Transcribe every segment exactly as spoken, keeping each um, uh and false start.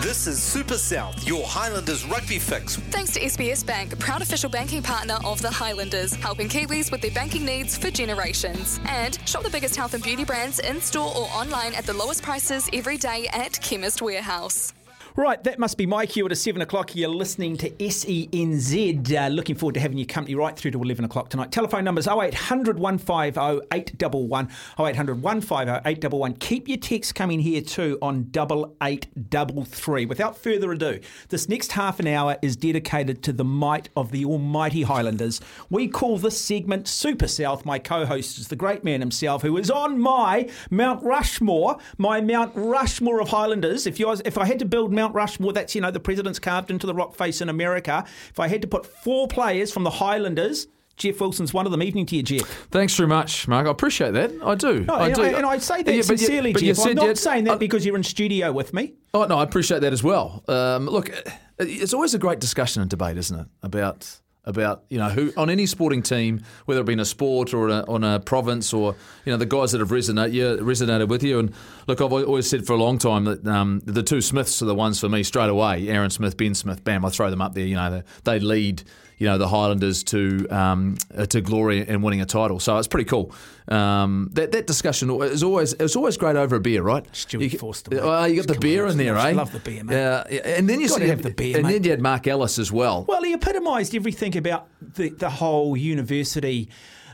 This is Super South, your Highlanders rugby fix. Thanks to S B S Bank, proud official banking partner of the Highlanders, helping Kiwis with their banking needs for generations. And shop the biggest health and beauty brands in-store or online at the lowest prices every day at Chemist Warehouse. Right, that must be my cue at seven o'clock. You're listening to S E N Z. Uh, looking forward to having you company right through to eleven o'clock tonight. Telephone numbers oh eight hundred, one five oh, eight one one, oh eight hundred, one five oh, eight one one. Keep your texts coming here too on double eight double three. Without further ado, this next half an hour is dedicated to the might of the almighty Highlanders. We call this segment Super South. My co-host is the great man himself, who is on my Mount Rushmore, my Mount Rushmore of Highlanders. If, you, if I had to build Mount Rushmore, that's, you know, the president's carved into the rock face in America. If I had to put four players from the Highlanders, Jeff Wilson's one of them. Evening to you, Jeff. Thanks very much, Mark. I appreciate that. I do. No, I and, do. I, and I say that yeah, sincerely, but you, but Jeff. I'm not that, saying that I, because you're in studio with me. Oh, no, I appreciate that as well. Um, look, it's always a great discussion and debate, isn't it, about... about, you know, who on any sporting team, whether it be in a sport or a, on a province or, you know, the guys that have resonate, yeah, resonated with you. And look, I've always said for a long time that um, the two Smiths are the ones for me straight away. Aaron Smith, Ben Smith, bam, I throw them up there. You know, they lead, you know, the Highlanders to um, to glory and winning a title. So it's pretty cool. Um, that that discussion is always it's always great over a beer, right? Stuart Forster. You, uh, you got the beer in there, eh? I love the beer, mate. Uh, and then you see, have the beer, and mate. Then you had Mark Ellis as well. Well, he epitomised everything about the, the whole university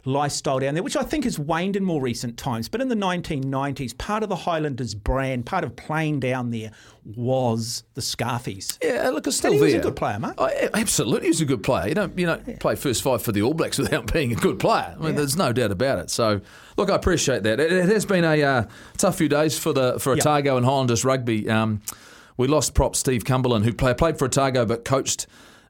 lifestyle down there, which I think has waned in more recent times. But in the nineteen nineties, part of the Highlanders brand, part of playing down there, was the Scarfies. Yeah, look, it's still there. He was a good player, mate. I, absolutely, he was a good player. You don't, you don't yeah. play first five for the All Blacks without being a good player. I mean, yeah. there's no doubt about it. So, look, I appreciate that. It, it has been a uh, tough few days for the for Otago yep. and Highlanders rugby. Um, we lost prop Steve Cumberland, who play, played for Otago but coached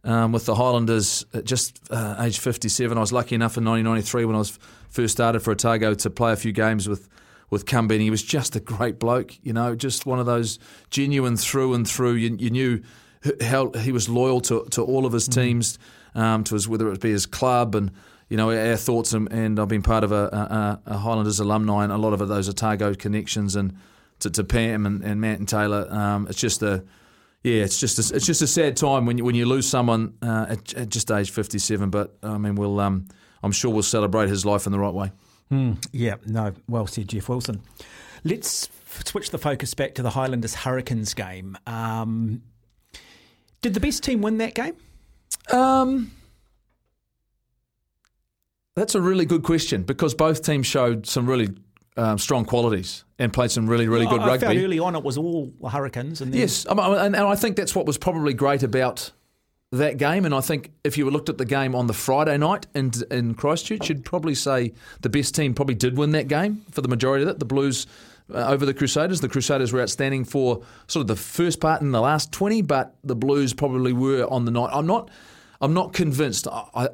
Um, with the Highlanders at just uh, age fifty-seven. I was lucky enough in nineteen ninety-three when I was first started for Otago to play a few games with, with Cumby, and he was just a great bloke, you know, just one of those genuine through and through. You, you knew how he was loyal to, to all of his teams, mm-hmm. um, to his, whether it be his club and, you know, our thoughts. And, and I've been part of a, a, a Highlanders alumni and a lot of those Otago connections, and to, to Pam and, and Matt and Taylor. Um, it's just a... Yeah, it's just a, it's just a sad time when you, when you lose someone uh, at, at just age fifty-seven. But I mean, we'll um, I'm sure we'll celebrate his life in the right way. Mm, yeah, no, well said, Jeff Wilson. Let's f- switch the focus back to the Highlanders Hurricanes game. Um, did the best team win that game? Um, that's a really good question, because both teams showed some really Um, strong qualities and played some really, really well, good I rugby. I felt early on it was all Hurricanes. And then... Yes, I mean, and, and I think that's what was probably great about that game. And I think if you looked at the game on the Friday night in, in Christchurch, you'd probably say the best team probably did win that game for the majority of it. The Blues uh, over the Crusaders. The Crusaders were outstanding for sort of the first part and the last twenty, but the Blues probably were on the night. I'm not, I'm not convinced. I, I,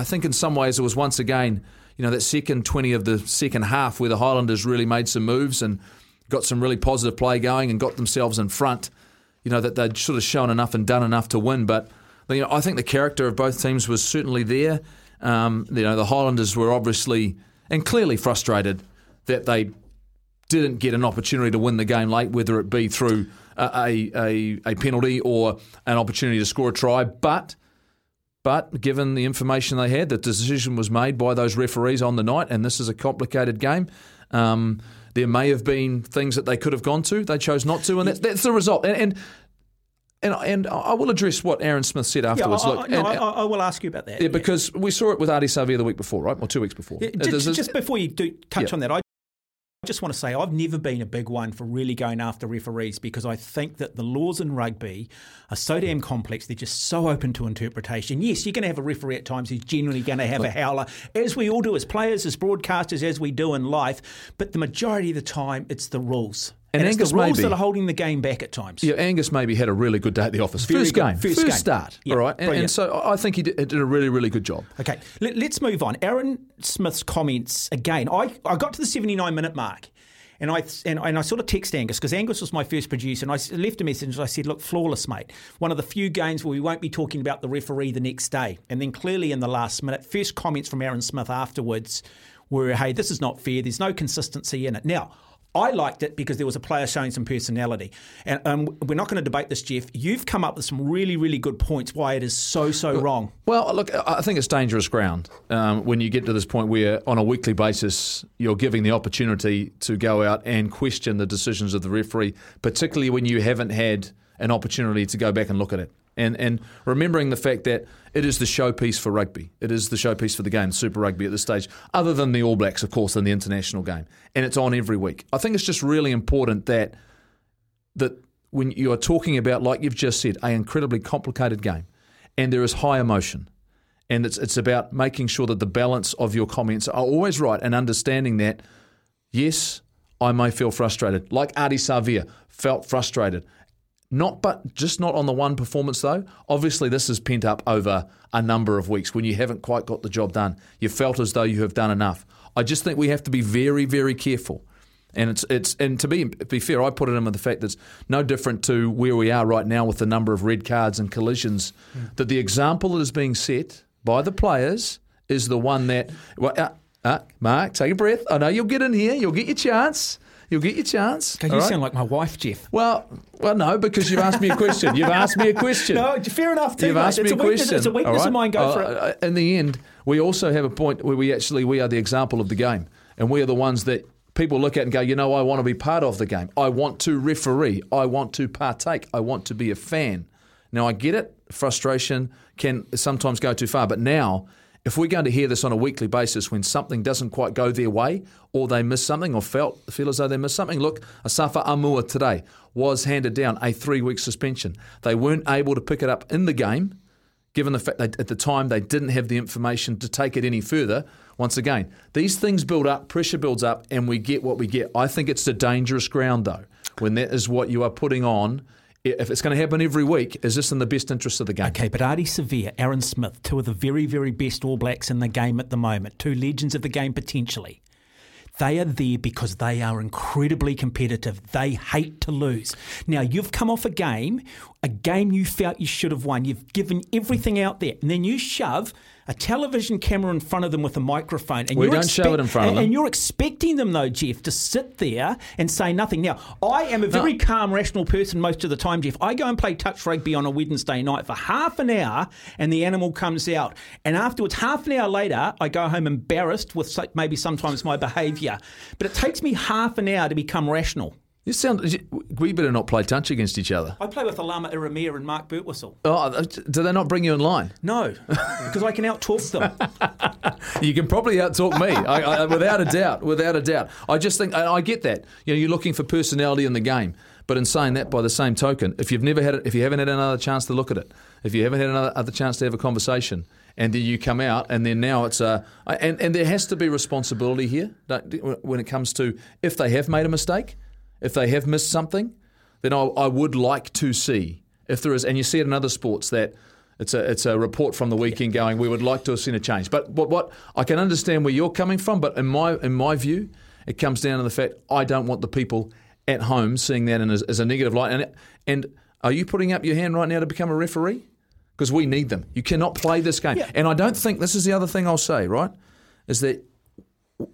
I think in some ways it was once again... You know, that second twenty of the second half where the Highlanders really made some moves and got some really positive play going and got themselves in front, you know, that they'd sort of shown enough and done enough to win. But, you know, I think the character of both teams was certainly there. Um, you know, the Highlanders were obviously and clearly frustrated that they didn't get an opportunity to win the game late, whether it be through a, a, a penalty or an opportunity to score a try. But... But given the information they had, the decision was made by those referees on the night, and this is a complicated game. Um, there may have been things that they could have gone to. They chose not to, and that's, that's the result. And... and And and I will address what Aaron Smith said afterwards. Yeah, I, Look, no, and, I, I will ask you about that. Yeah, because yeah. we saw it with Ardie Savea the week before, right? Or two weeks before. Yeah, just, just before you do touch yeah. on that, I I just want to say I've never been a big one for really going after referees because I think that the laws in rugby are so damn complex, they're just so open to interpretation. Yes, you're going to have a referee at times who's generally going to have Look, a howler, as we all do as players, as broadcasters, as we do in life, but the majority of the time it's the rules. And, and Angus it's the rules maybe, that are holding the game back at times. Yeah, Angus maybe had a really good day at the office. Very first good, game, first, first game. start, yep, all right? And, and so I think he did, did a really, really good job. Okay, Let, let's move on. Aaron Smith's comments again. I, I got to the seventy-nine minute mark, and I and, and I sort of text Angus, because Angus was my first producer, and I left a message and I said, look, flawless, mate. One of the few games where we won't be talking about the referee the next day. And then clearly in the last minute, first comments from Aaron Smith afterwards were, hey, this is not fair, there's no consistency in it. Now, I liked it because there was a player showing some personality. And um, we're not going to debate this, Jeff. You've come up with some really, really good points why it is so, so wrong. Well, look, I think it's dangerous ground um, when you get to this point where on a weekly basis you're giving the opportunity to go out and question the decisions of the referee, particularly when you haven't had an opportunity to go back and look at it. And and remembering the fact that it is the showpiece for rugby. It is the showpiece for the game, Super Rugby at this stage, other than the All Blacks, of course, in the international game. And it's on every week. I think it's just really important that that when you are talking about, like you've just said, an incredibly complicated game, and there is high emotion, and it's it's about making sure that the balance of your comments are always right and understanding that, yes, I may feel frustrated. Like Ardie Savea felt frustrated. Not, but just not on the one performance though. Obviously, this is pent up over a number of weeks when you haven't quite got the job done. You felt as though you have done enough. I just think we have to be very, very careful. And it's it's and to be be fair, I put it in with the fact that it's no different to where we are right now with the number of red cards and collisions. Mm. That the example that is being set by the players is the one that. Well, uh, uh, Mark, take a breath. I know you'll get in here. You'll get your chance. You'll get your chance. Okay, you right? sound like my wife, Jeff. Well, well, no, because you've asked me a question. You've asked me a question. No, fair enough. Too, you've mate. asked it's me a weakness, question. It's a weakness right? of mine. Go uh, for it. In the end, we also have a point where we actually we are the example of the game, and we are the ones that people look at and go, you know, I want to be part of the game. I want to referee. I want to partake. I want to be a fan. Now, I get it. Frustration can sometimes go too far, but now, if we're going to hear this on a weekly basis when something doesn't quite go their way or they miss something or felt, feel as though they missed something, look, Asafa Amua today was handed down a three-week suspension. They weren't able to pick it up in the game, given the fact that at the time they didn't have the information to take it any further. Once again, these things build up, pressure builds up, and we get what we get. I think it's the dangerous ground, though, when that is what you are putting on. If it's going to happen every week, is this in the best interest of the game? Okay, but Ardie Savea, Aaron Smith, two of the very, very best All Blacks in the game at the moment, two legends of the game potentially. They are there because they are incredibly competitive. They hate to lose. Now, you've come off a game, a game you felt you should have won. You've given everything out there, and then you shove a television camera in front of them with a microphone. And we don't expe- show it in front of them. And you're expecting them, though, Jeff, to sit there and say nothing. Now, I am a very no. calm, rational person most of the time, Jeff. I go and play touch rugby on a Wednesday night for half an hour, and the animal comes out. And afterwards, half an hour later, I go home embarrassed with maybe sometimes my behaviour. But it takes me half an hour to become rational. You sound. We better not play touch against each other. I play with Alama Iremia and Mark Birtwistle. Oh, do they not bring you in line? No, because I can outtalk them. You can probably outtalk me, I, I, without a doubt. Without a doubt, I just think I, I get that. You know, you're looking for personality in the game, but in saying that, by the same token, if you've never had it, if you haven't had another chance to look at it, if you haven't had another other chance to have a conversation. And then you come out, and then now it's a and, and there has to be responsibility here when it comes to if they have made a mistake, if they have missed something, then I, I would like to see if there is. And you see it in other sports that it's a it's a report from the weekend going, we would like to have seen a change. But but what I can understand where you're coming from, but in my in my view, it comes down to the fact I don't want the people at home seeing that in as, as a negative light. And and are you putting up your hand right now to become a referee? Because we need them. You cannot play this game. Yeah. And I don't think, this is the other thing I'll say, right, is that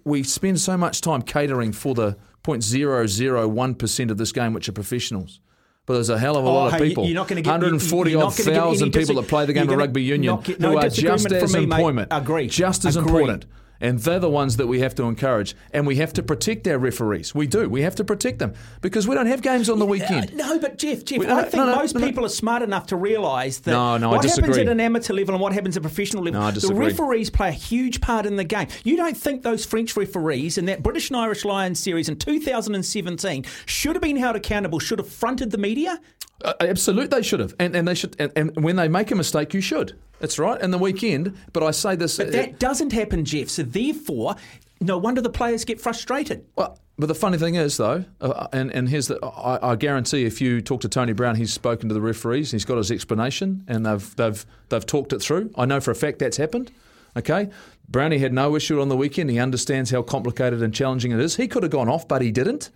we spend so much time catering for the zero point zero zero one percent of this game, which are professionals. But there's a hell of a oh, lot hey, of people, one hundred forty odd thousand people dis- that play the game of rugby union get, who no, are just as employment, agree, just as important. And they're the ones that we have to encourage. And we have to protect our referees. We do. We have to protect them because we don't have games on the weekend. Uh, no, but Jeff, Jeff, we, no, I think no, no, most no, people no. are smart enough to realise that no, no, what happens at an amateur level and what happens at a professional level, no, I disagree. The referees play a huge part in the game. You don't think those French referees in that British and Irish Lions series in two thousand seventeen should have been held accountable, should have fronted the media? Uh, absolute, they should have. And, and they should. And, and when they make a mistake, you should. That's right, in the weekend, but I say this... But that uh, doesn't happen, Jeff, so therefore, no wonder the players get frustrated. Well, but the funny thing is, though, uh, and, and here's the... I, I guarantee if you talk to Tony Brown, he's spoken to the referees, he's got his explanation, and they've they've they've talked it through. I know for a fact that's happened, okay? Brownie had no issue on the weekend. He understands how complicated and challenging it is. He could have gone off, but he didn't.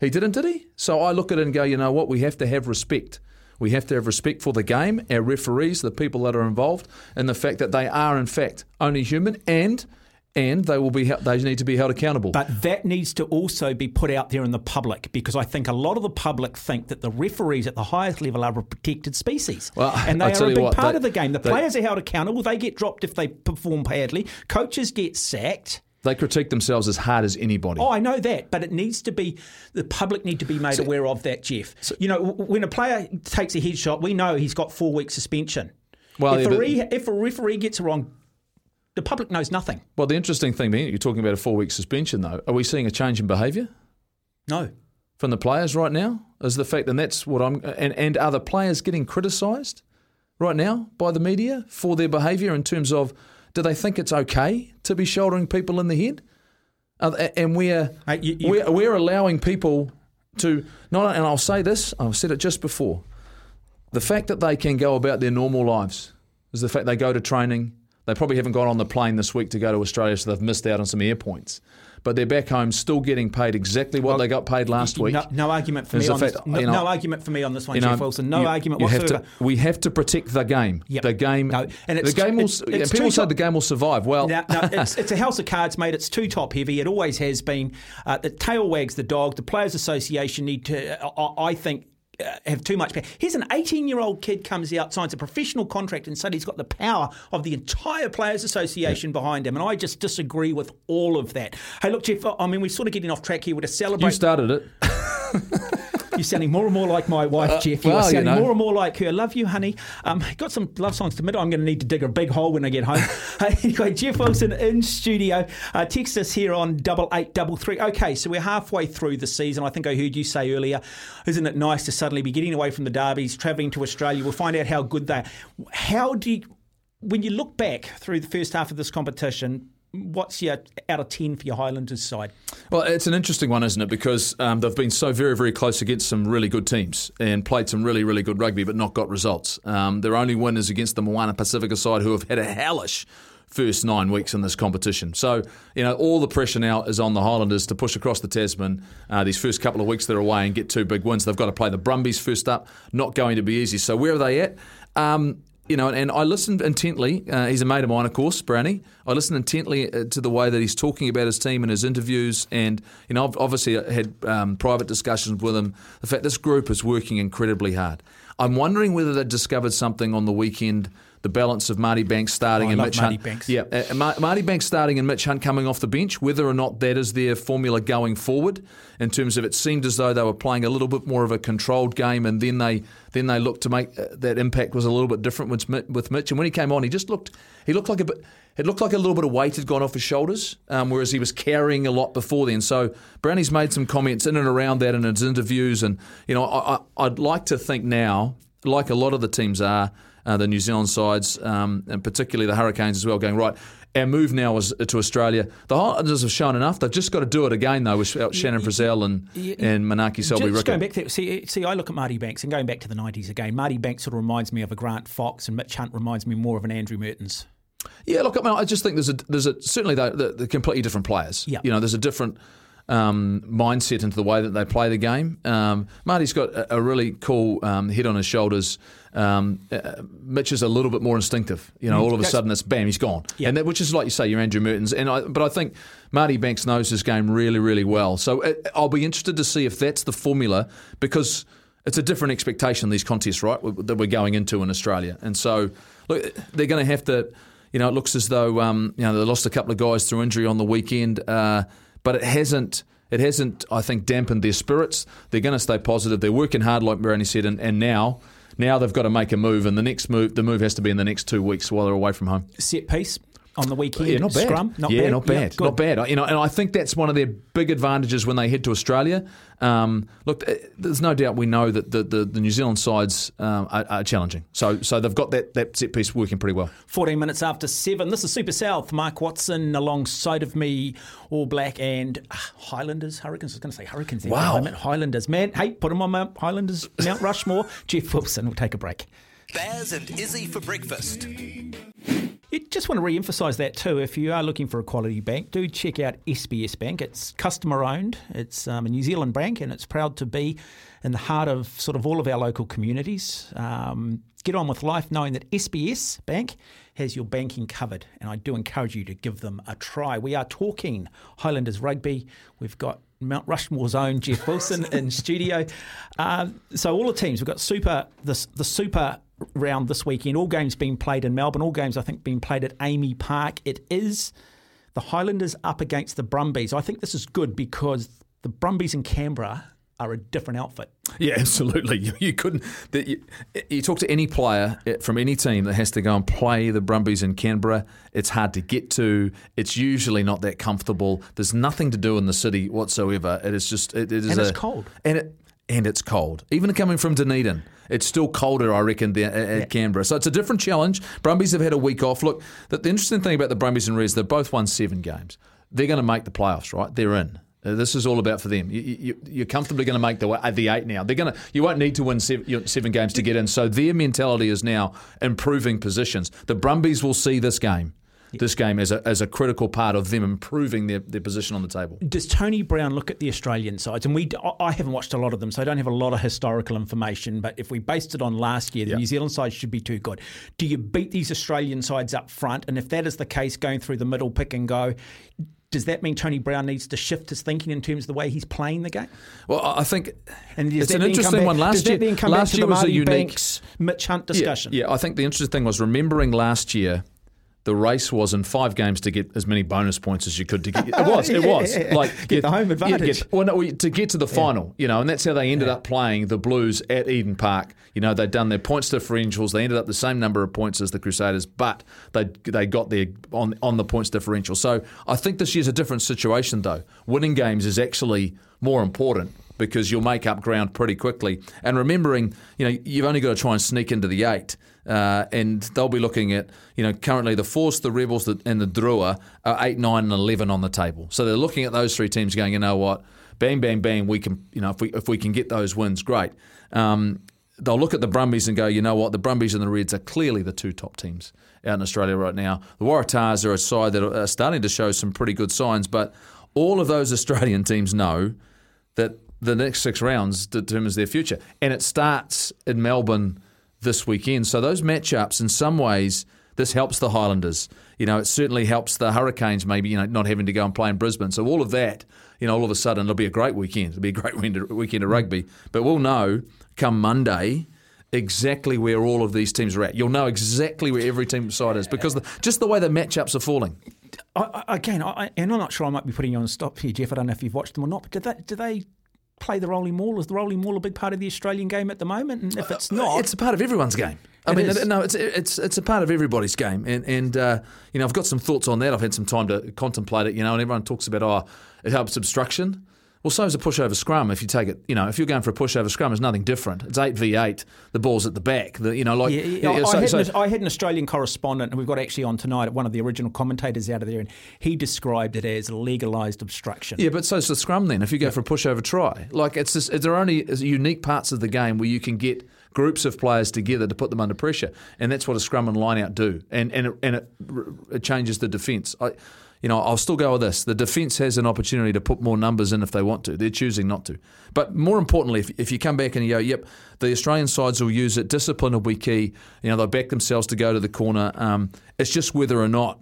He didn't, did he? So I look at it and go, you know what, we have to have respect. We have to have respect for the game, our referees, the people that are involved, and the fact that they are, in fact, only human, and and they will be they need to be held accountable. But that needs to also be put out there in the public, because I think a lot of the public think that the referees at the highest level are a protected species. Well, and they are a big what, part they, of the game. The they, players are held accountable. They get dropped if they perform badly. Coaches get sacked. They critique themselves as hard as anybody. Oh, I know that, but it needs to be, the public need to be made so, aware of that, Jeff. So, you know, when a player takes a headshot, we know he's got four weeks suspension. Well, if, yeah, a re, if a referee gets it wrong, the public knows nothing. Well, the interesting thing, man, you're talking about a four-week suspension, though. Are we seeing a change in behaviour? No. From the players right now? Is the fact, and that's what I'm, and, and are the players getting criticised right now by the media for their behaviour in terms of, do they think it's okay to be shouldering people in the head? Uh, and we're, uh, you, you, we're we're allowing people to... not. And I'll say this, I've said it just before. The fact that they can go about their normal lives is the fact they go to training. They probably haven't got on the plane this week to go to Australia, so they've missed out on some air points. But they're back home still getting paid exactly what well, they got paid last week. No, no argument for me on fact, this. No, you know, no argument for me on this one, you know, Jeff Wilson. No you, argument you whatsoever. Have to, we have to protect the game. Yep. The game. No, and it's, the game will. It's, it's and people say top, the game will survive. Well, no, no, it's, it's a house of cards, mate. It's too top heavy. It always has been. Uh, the tail wags the dog. The Players Association need to. Uh, I think. Uh, have too much power. Here's an eighteen-year-old kid comes out, signs a professional contract, and suddenly he's got the power of the entire Players Association behind him, and I just disagree with all of that. Hey, look, Jeff, I mean, we're sort of getting off track here. We're to celebrate... You started it. You're sounding more and more like my wife, uh, Jeff. You're well, sounding you know. more and more like her. Love you, honey. Um, got some love songs to mid. I'm going to need to dig a big hole when I get home. uh, anyway, Jeff Wilson in studio. Uh, text us here on double eight double three. Okay, so we're halfway through the season. I think I heard you say earlier, isn't it nice to suddenly be getting away from the derbies, travelling to Australia? We'll find out how good they are. How do you, when you look back through the first half of this competition, what's your out of ten for your Highlanders side? Well, it's an interesting one, isn't it? Because um, they've been so very, very close against some really good teams and played some really, really good rugby, but not got results. Um, their only win is against the Moana Pacifica side, who have had a hellish first nine weeks in this competition. So, you know, all the pressure now is on the Highlanders to push across the Tasman uh, these first couple of weeks they're away and get two big wins. They've got to play the Brumbies first up. Not going to be easy. So where are they at? Um, You know, and I listened intently. Uh, he's a mate of mine, of course, Brownie. I listened intently to the way that he's talking about his team in his interviews, and you know, I've obviously had um, private discussions with him. The fact this group is working incredibly hard. I'm wondering whether they discovered something on the weekend. The balance of Marty Banks starting oh, and Mitch Marty Hunt. Banks. Yeah, uh, Mar- Marty Banks starting and Mitch Hunt coming off the bench, whether or not that is their formula going forward in terms of it seemed as though they were playing a little bit more of a controlled game, and then they then they looked to make uh, that impact was a little bit different with, with Mitch. And when he came on, he just looked he looked like a bit it looked like a little bit of weight had gone off his shoulders, um, whereas he was carrying a lot before then. So Brownie's made some comments in and around that in his interviews, and you know I, I, I'd like to think now, like a lot of the teams are. Uh, the New Zealand sides, um, and particularly the Hurricanes as well, going, right, our move now is to Australia. The Highlanders have shown enough. They've just got to do it again, though, with Shannon Frizzell and, and Manaki Selby-Rickham. Just going back to see, see, I look at Marty Banks, and going back to the nineties again, Marty Banks sort of reminds me of a Grant Fox, and Mitch Hunt reminds me more of an Andrew Mertens. Yeah, look, I mean, I just think there's a, there's a certainly they're, they're completely different players. Yep. You know, there's a different... Um, mindset into the way that they play the game. Um, Marty's got a, a really cool um, head on his shoulders. Um, uh, Mitch is a little bit more instinctive. You know, all of a sudden it's bam, he's gone. Yeah. And that, which is like you say, you're Andrew Mertens. And I, but I think Marty Banks knows his game really, really well. So it, I'll be interested to see if that's the formula, because it's a different expectation these contests, right, that we're going into in Australia. And so look, they're going to have to. you know, it looks as though um, you know they lost a couple of guys through injury on the weekend, uh, but it hasn't. It hasn't, I think, dampened their spirits. They're going to stay positive. They're working hard, like Marani said, and, and now, now they've got to make a move. And the next move, the move has to be in the next two weeks while they're away from home. Set piece on the weekend. Yeah, not bad. Scrum, not yeah, bad. not bad. Yeah, not bad. You know, and I think that's one of their big advantages when they head to Australia. Um, look, there's no doubt we know that the, the, the New Zealand sides um, are, are challenging. So so they've got that, that set piece working pretty well. fourteen minutes after seven. This is Super South. Mark Watson alongside of me, All Black and uh, Highlanders, Hurricanes. I was going to say Hurricanes. There, wow. I meant Highlanders. Man, hey, put them on Mount Highlanders, Mount Rushmore. Jeff Wilson. We'll take a break. Baz and Izzy for breakfast. You just want to re-emphasise that too. If you are looking for a quality bank, do check out S B S Bank. It's customer-owned. It's um, a New Zealand bank, and it's proud to be in the heart of sort of all of our local communities. Um, get on with life knowing that S B S Bank has your banking covered, and I do encourage you to give them a try. We are talking Highlanders rugby. We've got Mount Rushmore's own Jeff Wilson in studio. Uh, so all the teams, we've got super the, the super round this weekend. All games being played in Melbourne. All games, I think, being played at Amy Park. It is the Highlanders up against the Brumbies. I think this is good because the Brumbies in Canberra are a different outfit. Yeah, absolutely. You, you couldn't. The, you, you talk to any player from any team that has to go and play the Brumbies in Canberra. It's hard to get to. It's usually not that comfortable. There's nothing to do in the city whatsoever. It is just. It, it is. And it's a, cold. And it. And it's cold. Even coming from Dunedin, it's still colder, I reckon, than at yeah. Canberra. So it's a different challenge. Brumbies have had a week off. Look, the, the interesting thing about the Brumbies and Reds, they've both won seven games. They're going to make the playoffs, right? They're in. Uh, this is all about for them. You, you, you're comfortably going to make the, uh, the eight now. They're going to. You won't need to win seven, seven games to get in. So their mentality is now improving positions. The Brumbies will see this game. This game as a as a critical part of them improving their, their position on the table. Does Tony Brown look at the Australian sides? And we I haven't watched a lot of them, so I don't have a lot of historical information. But if we based it on last year, the yep. New Zealand side should be too good. Do you beat these Australian sides up front? And if that is the case, going through the middle, pick and go, does that mean Tony Brown needs to shift his thinking in terms of the way he's playing the game? Well, I think and it's an interesting back, one. Last does that year, then come last back to year the was Marty a unique Banks, Mitch Hunt discussion. Yeah, yeah, I think the interesting thing was remembering last year. The race was in five games to get as many bonus points as you could to get. It was, it was yeah. like get, get the home advantage. Get, well, no, to get to the final, yeah. you know, and that's how they ended yeah. up playing the Blues at Eden Park. You know, they'd done their points differentials. They ended up the same number of points as the Crusaders, but they they got there on on the points differential. So I think this year's a different situation, though. Winning games is actually more important because you'll make up ground pretty quickly. And remembering, you know, you've only got to try and sneak into the eight. Uh, and they'll be looking at, you know, currently the Force, the Rebels the, and the Drua are eight, nine and eleven on the table. So they're looking at those three teams going, you know what, bang, bang, bang, we can, you know, if we if we can get those wins, great. Um, they'll look at the Brumbies and go, you know what, the Brumbies and the Reds are clearly the two top teams out in Australia right now. The Waratahs are a side that are starting to show some pretty good signs, but all of those Australian teams know that the next six rounds determines their future. And it starts in Melbourne this weekend. So those matchups, in some ways, this helps the Highlanders. You know, it certainly helps the Hurricanes maybe, you know, not having to go and play in Brisbane. So all of that, you know, all of a sudden, it'll be a great weekend. It'll be a great weekend of rugby. But we'll know come Monday exactly where all of these teams are at. You'll know exactly where every team side is because the, just the way the matchups are falling. I, again, I, and I'm not sure I might be putting you on the stop here, Jeff. I don't know if you've watched them or not, but do they... Do they play the rolling maul? Is the rolling maul a big part of the Australian game at the moment? And if it's not, it's a part of everyone's game. I mean, is. no, it's it's it's a part of everybody's game. And and uh, you know, I've got some thoughts on that. I've had some time to contemplate it. You know, and everyone talks about oh, it helps obstruction. Well, so is a pushover scrum. If you take it, you know, if you're going for a pushover scrum, it's nothing different. It's eight v eight. The ball's at the back. The, you know, like yeah, yeah, yeah, I, so, had an, so, I had an Australian correspondent, and we've got actually on tonight one of the original commentators out of there, and he described it as legalised obstruction. Yeah, but so's the scrum then. If you go yeah. for a pushover try, like it's just, there are only unique parts of the game where you can get groups of players together to put them under pressure, and that's what a scrum and line out do, and and it, and it, it changes the defence. I, You know, I'll still go with this. The defence has an opportunity to put more numbers in if they want to. They're choosing not to. But more importantly, if, if you come back and you go, yep, the Australian sides will use it. Discipline will be key. You know, they'll back themselves to go to the corner. Um, it's just whether or not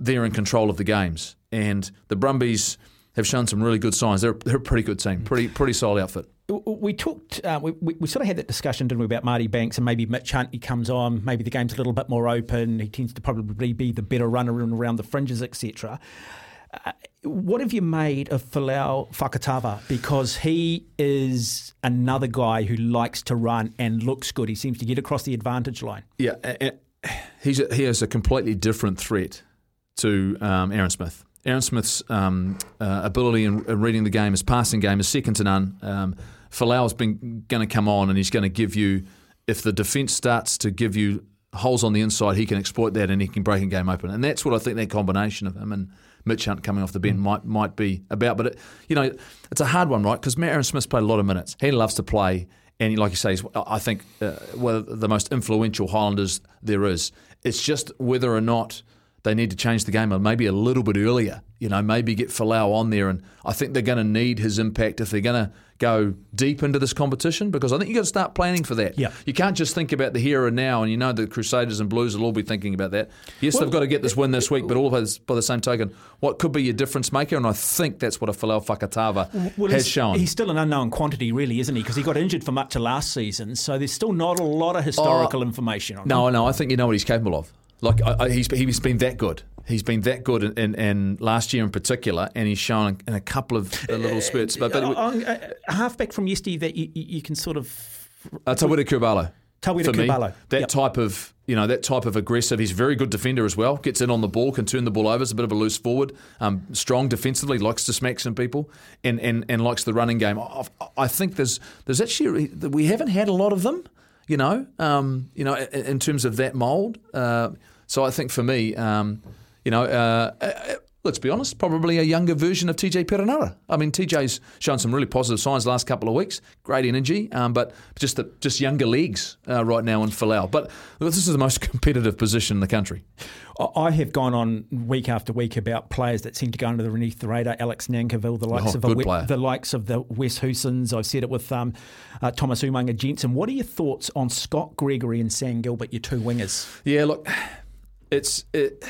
they're in control of the games. And the Brumbies have shown some really good signs. They're, they're a pretty good team, pretty pretty solid outfit. we talked, uh, we, we, we sort of had that discussion, didn't we, about Marty Banks and maybe Mitch Hunt. He comes on, maybe the game's a little bit more open. He tends to probably be the better runner around the fringes, et cetera. Uh, what have you made of Folau Fakatava? Because he is another guy who likes to run and looks good. He seems to get across the advantage line. Yeah, and he's a, he is a completely different threat to um, Aaron Smith. Aaron Smith's um, uh, ability in, in reading the game, his passing game, is second to none. Um, Folau's been going to come on and he's going to give you, if the defence starts to give you holes on the inside, he can exploit that and he can break a game open. And that's what I think that combination of him and Mitch Hunt coming off the bench mm. might might be about. But, it, you know, it's a hard one, right? Because Aaron Smith's played a lot of minutes. He loves to play. And like you say, he's, I think, uh, one of the most influential Highlanders there is. It's just whether or not they need to change the game, or maybe a little bit earlier. You know, maybe get Folau on there, and I think they're going to need his impact if they're going to go deep into this competition. Because I think you got to start planning for that. Yeah. You can't just think about the here and now, and you know the Crusaders and Blues will all be thinking about that. Yes, well, they've got to get this win this week, but all by, by the same token, what could be your difference maker? And I think that's what a Folau Fakatava well, has he's, shown. He's still an unknown quantity, really, isn't he? Because he got injured for much of last season, so there's still not a lot of historical oh, information on no, him. No, no, I think you know what he's capable of. Like I, I, he's he's been that good. He's been that good, in, in, in last year in particular, and he's shown in a couple of little spurts. But, but a halfback from yesterday that you, you can sort of uh, Tawira Kubalo. Tawira Kubalo. That yep. type of you know that type of aggressive. He's a very good defender as well. Gets in on the ball, can turn the ball over. Is a bit of a loose forward. Um, strong defensively, likes to smack some people, and, and, and likes the running game. I, I think there's there's actually we haven't had a lot of them. You know, um, you know, in, in terms of that mould. Uh, So I think for me, um, you know, uh, uh, let's be honest, probably a younger version of T J Perenara. I mean, T J's shown some really positive signs the last couple of weeks, great energy, um, but just the, just younger legs uh, right now in Folau. But this is the most competitive position in the country. I have gone on week after week about players that seem to go under the beneath the radar. Alex Nankerville, the likes oh, of a, the likes of the Wes Housons. I've said it with um, uh, Thomas Umanga Jensen. What are your thoughts on Scott Gregory and Sam Gilbert, your two wingers? Yeah, look. It's it,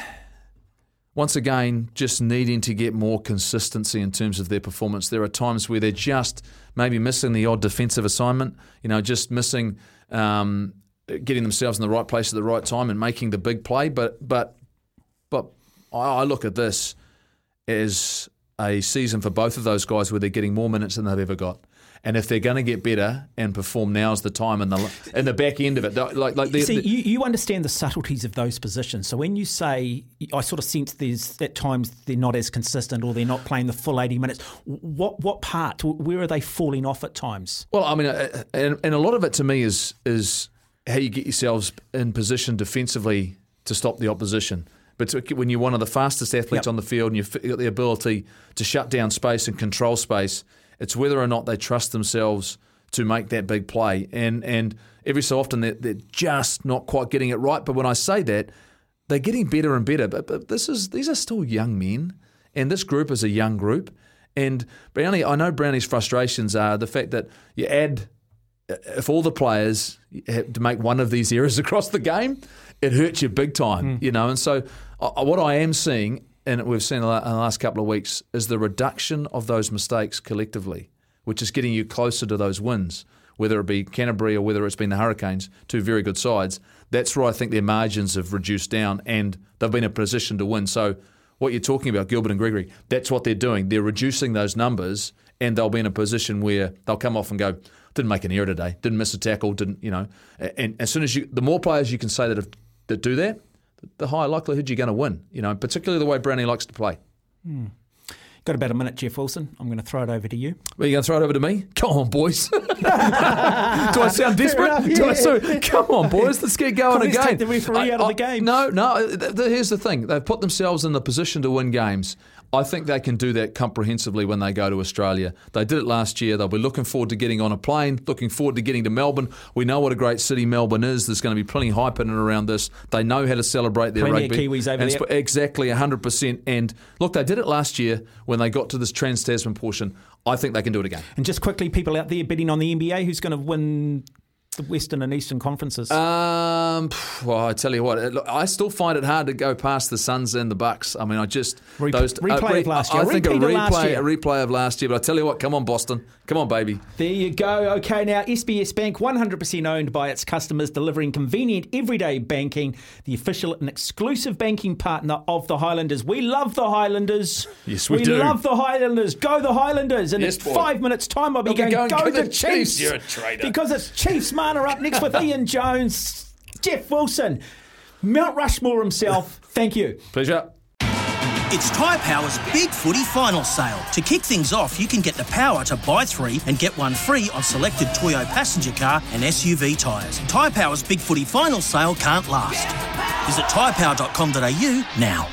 once again just needing to get more consistency in terms of their performance. There are times where they're just maybe missing the odd defensive assignment, you know, just missing um, getting themselves in the right place at the right time and making the big play. But but but I look at this as a season for both of those guys where they're getting more minutes than they've ever got. And if they're going to get better and perform, now's the time in the in the back end of it. Like, like the, See, the, you, you understand the subtleties of those positions. So when you say, I sort of sense there's at times they're not as consistent or they're not playing the full eighty minutes. What what part? Where are they falling off at times? Well, I mean, and, and a lot of it to me is is how you get yourselves in position defensively to stop the opposition. But when you're one of the fastest athletes yep. on the field and you've got the ability to shut down space and control space, it's whether or not they trust themselves to make that big play. And and every so often they're, they're just not quite getting it right. But when I say that, they're getting better and better. But, but this is these are still young men, and this group is a young group. And Brownie, I know Brownie's frustrations are the fact that you add, if all the players have to make one of these errors across the game, it hurts you big time, mm. you know. And so I, what I am seeing, and we've seen in the last couple of weeks, is the reduction of those mistakes collectively, which is getting you closer to those wins, whether it be Canterbury or whether it's been the Hurricanes, two very good sides. That's where I think their margins have reduced down and they've been in a position to win. So what you're talking about, Gilbert and Gregory, that's what they're doing. They're reducing those numbers and they'll be in a position where they'll come off and go, didn't make an error today, didn't miss a tackle, didn't, you know. And as soon as you, the more players you can say that have, that do that, the higher likelihood you're going to win, you know, particularly the way Brownie likes to play. Mm. Got about a minute, Jeff Wilson. I'm going to throw it over to you. Well, you're going to throw it over to me? Come on, boys. Do I sound desperate? Enough, yeah. Do I sound, come on, boys. Let's get going again. Take the referee I, out of I, the game. No, no. Th- th- here's the thing. They've put themselves in the position to win games. I think they can do that comprehensively when they go to Australia. They did it last year. They'll be looking forward to getting on a plane, looking forward to getting to Melbourne. We know what a great city Melbourne is. There's going to be plenty of hype in and around this. They know how to celebrate their plenty rugby. Of Kiwis over and there. Exactly, one hundred percent. And look, they did it last year when they got to this Trans-Tasman portion. I think they can do it again. And just quickly, people out there betting on the N B A, who's going to win the Western and Eastern Conferences? Um, well, I tell you what, look, I still find it hard to go past the Suns and the Bucks. I mean, I just... Rep- those, replay uh, re- of last year. I think a replay, a replay of last year. But I tell you what, come on, Boston. Come on, baby. There you go. Okay, now, S B S Bank, one hundred percent owned by its customers, delivering convenient, everyday banking, the official and exclusive banking partner of the Highlanders. We love the Highlanders. Yes, we, we do. We love the Highlanders. Go the Highlanders. And yes, in boy. five minutes' time, I'll be going, going, go, go the, the Chiefs. Chiefs. You're a traitor. Because it's Chiefs, man. Up next with Ian Jones, Jeff Wilson, Mount Rushmore himself. Thank you. Pleasure. It's Tyre Power's Big Footy Final Sale. To kick things off, you can get the power to buy three and get one free on selected Toyo passenger car and S U V tyres. Tyre Power's Big Footy Final Sale can't last. Visit tyre power dot com dot a u now.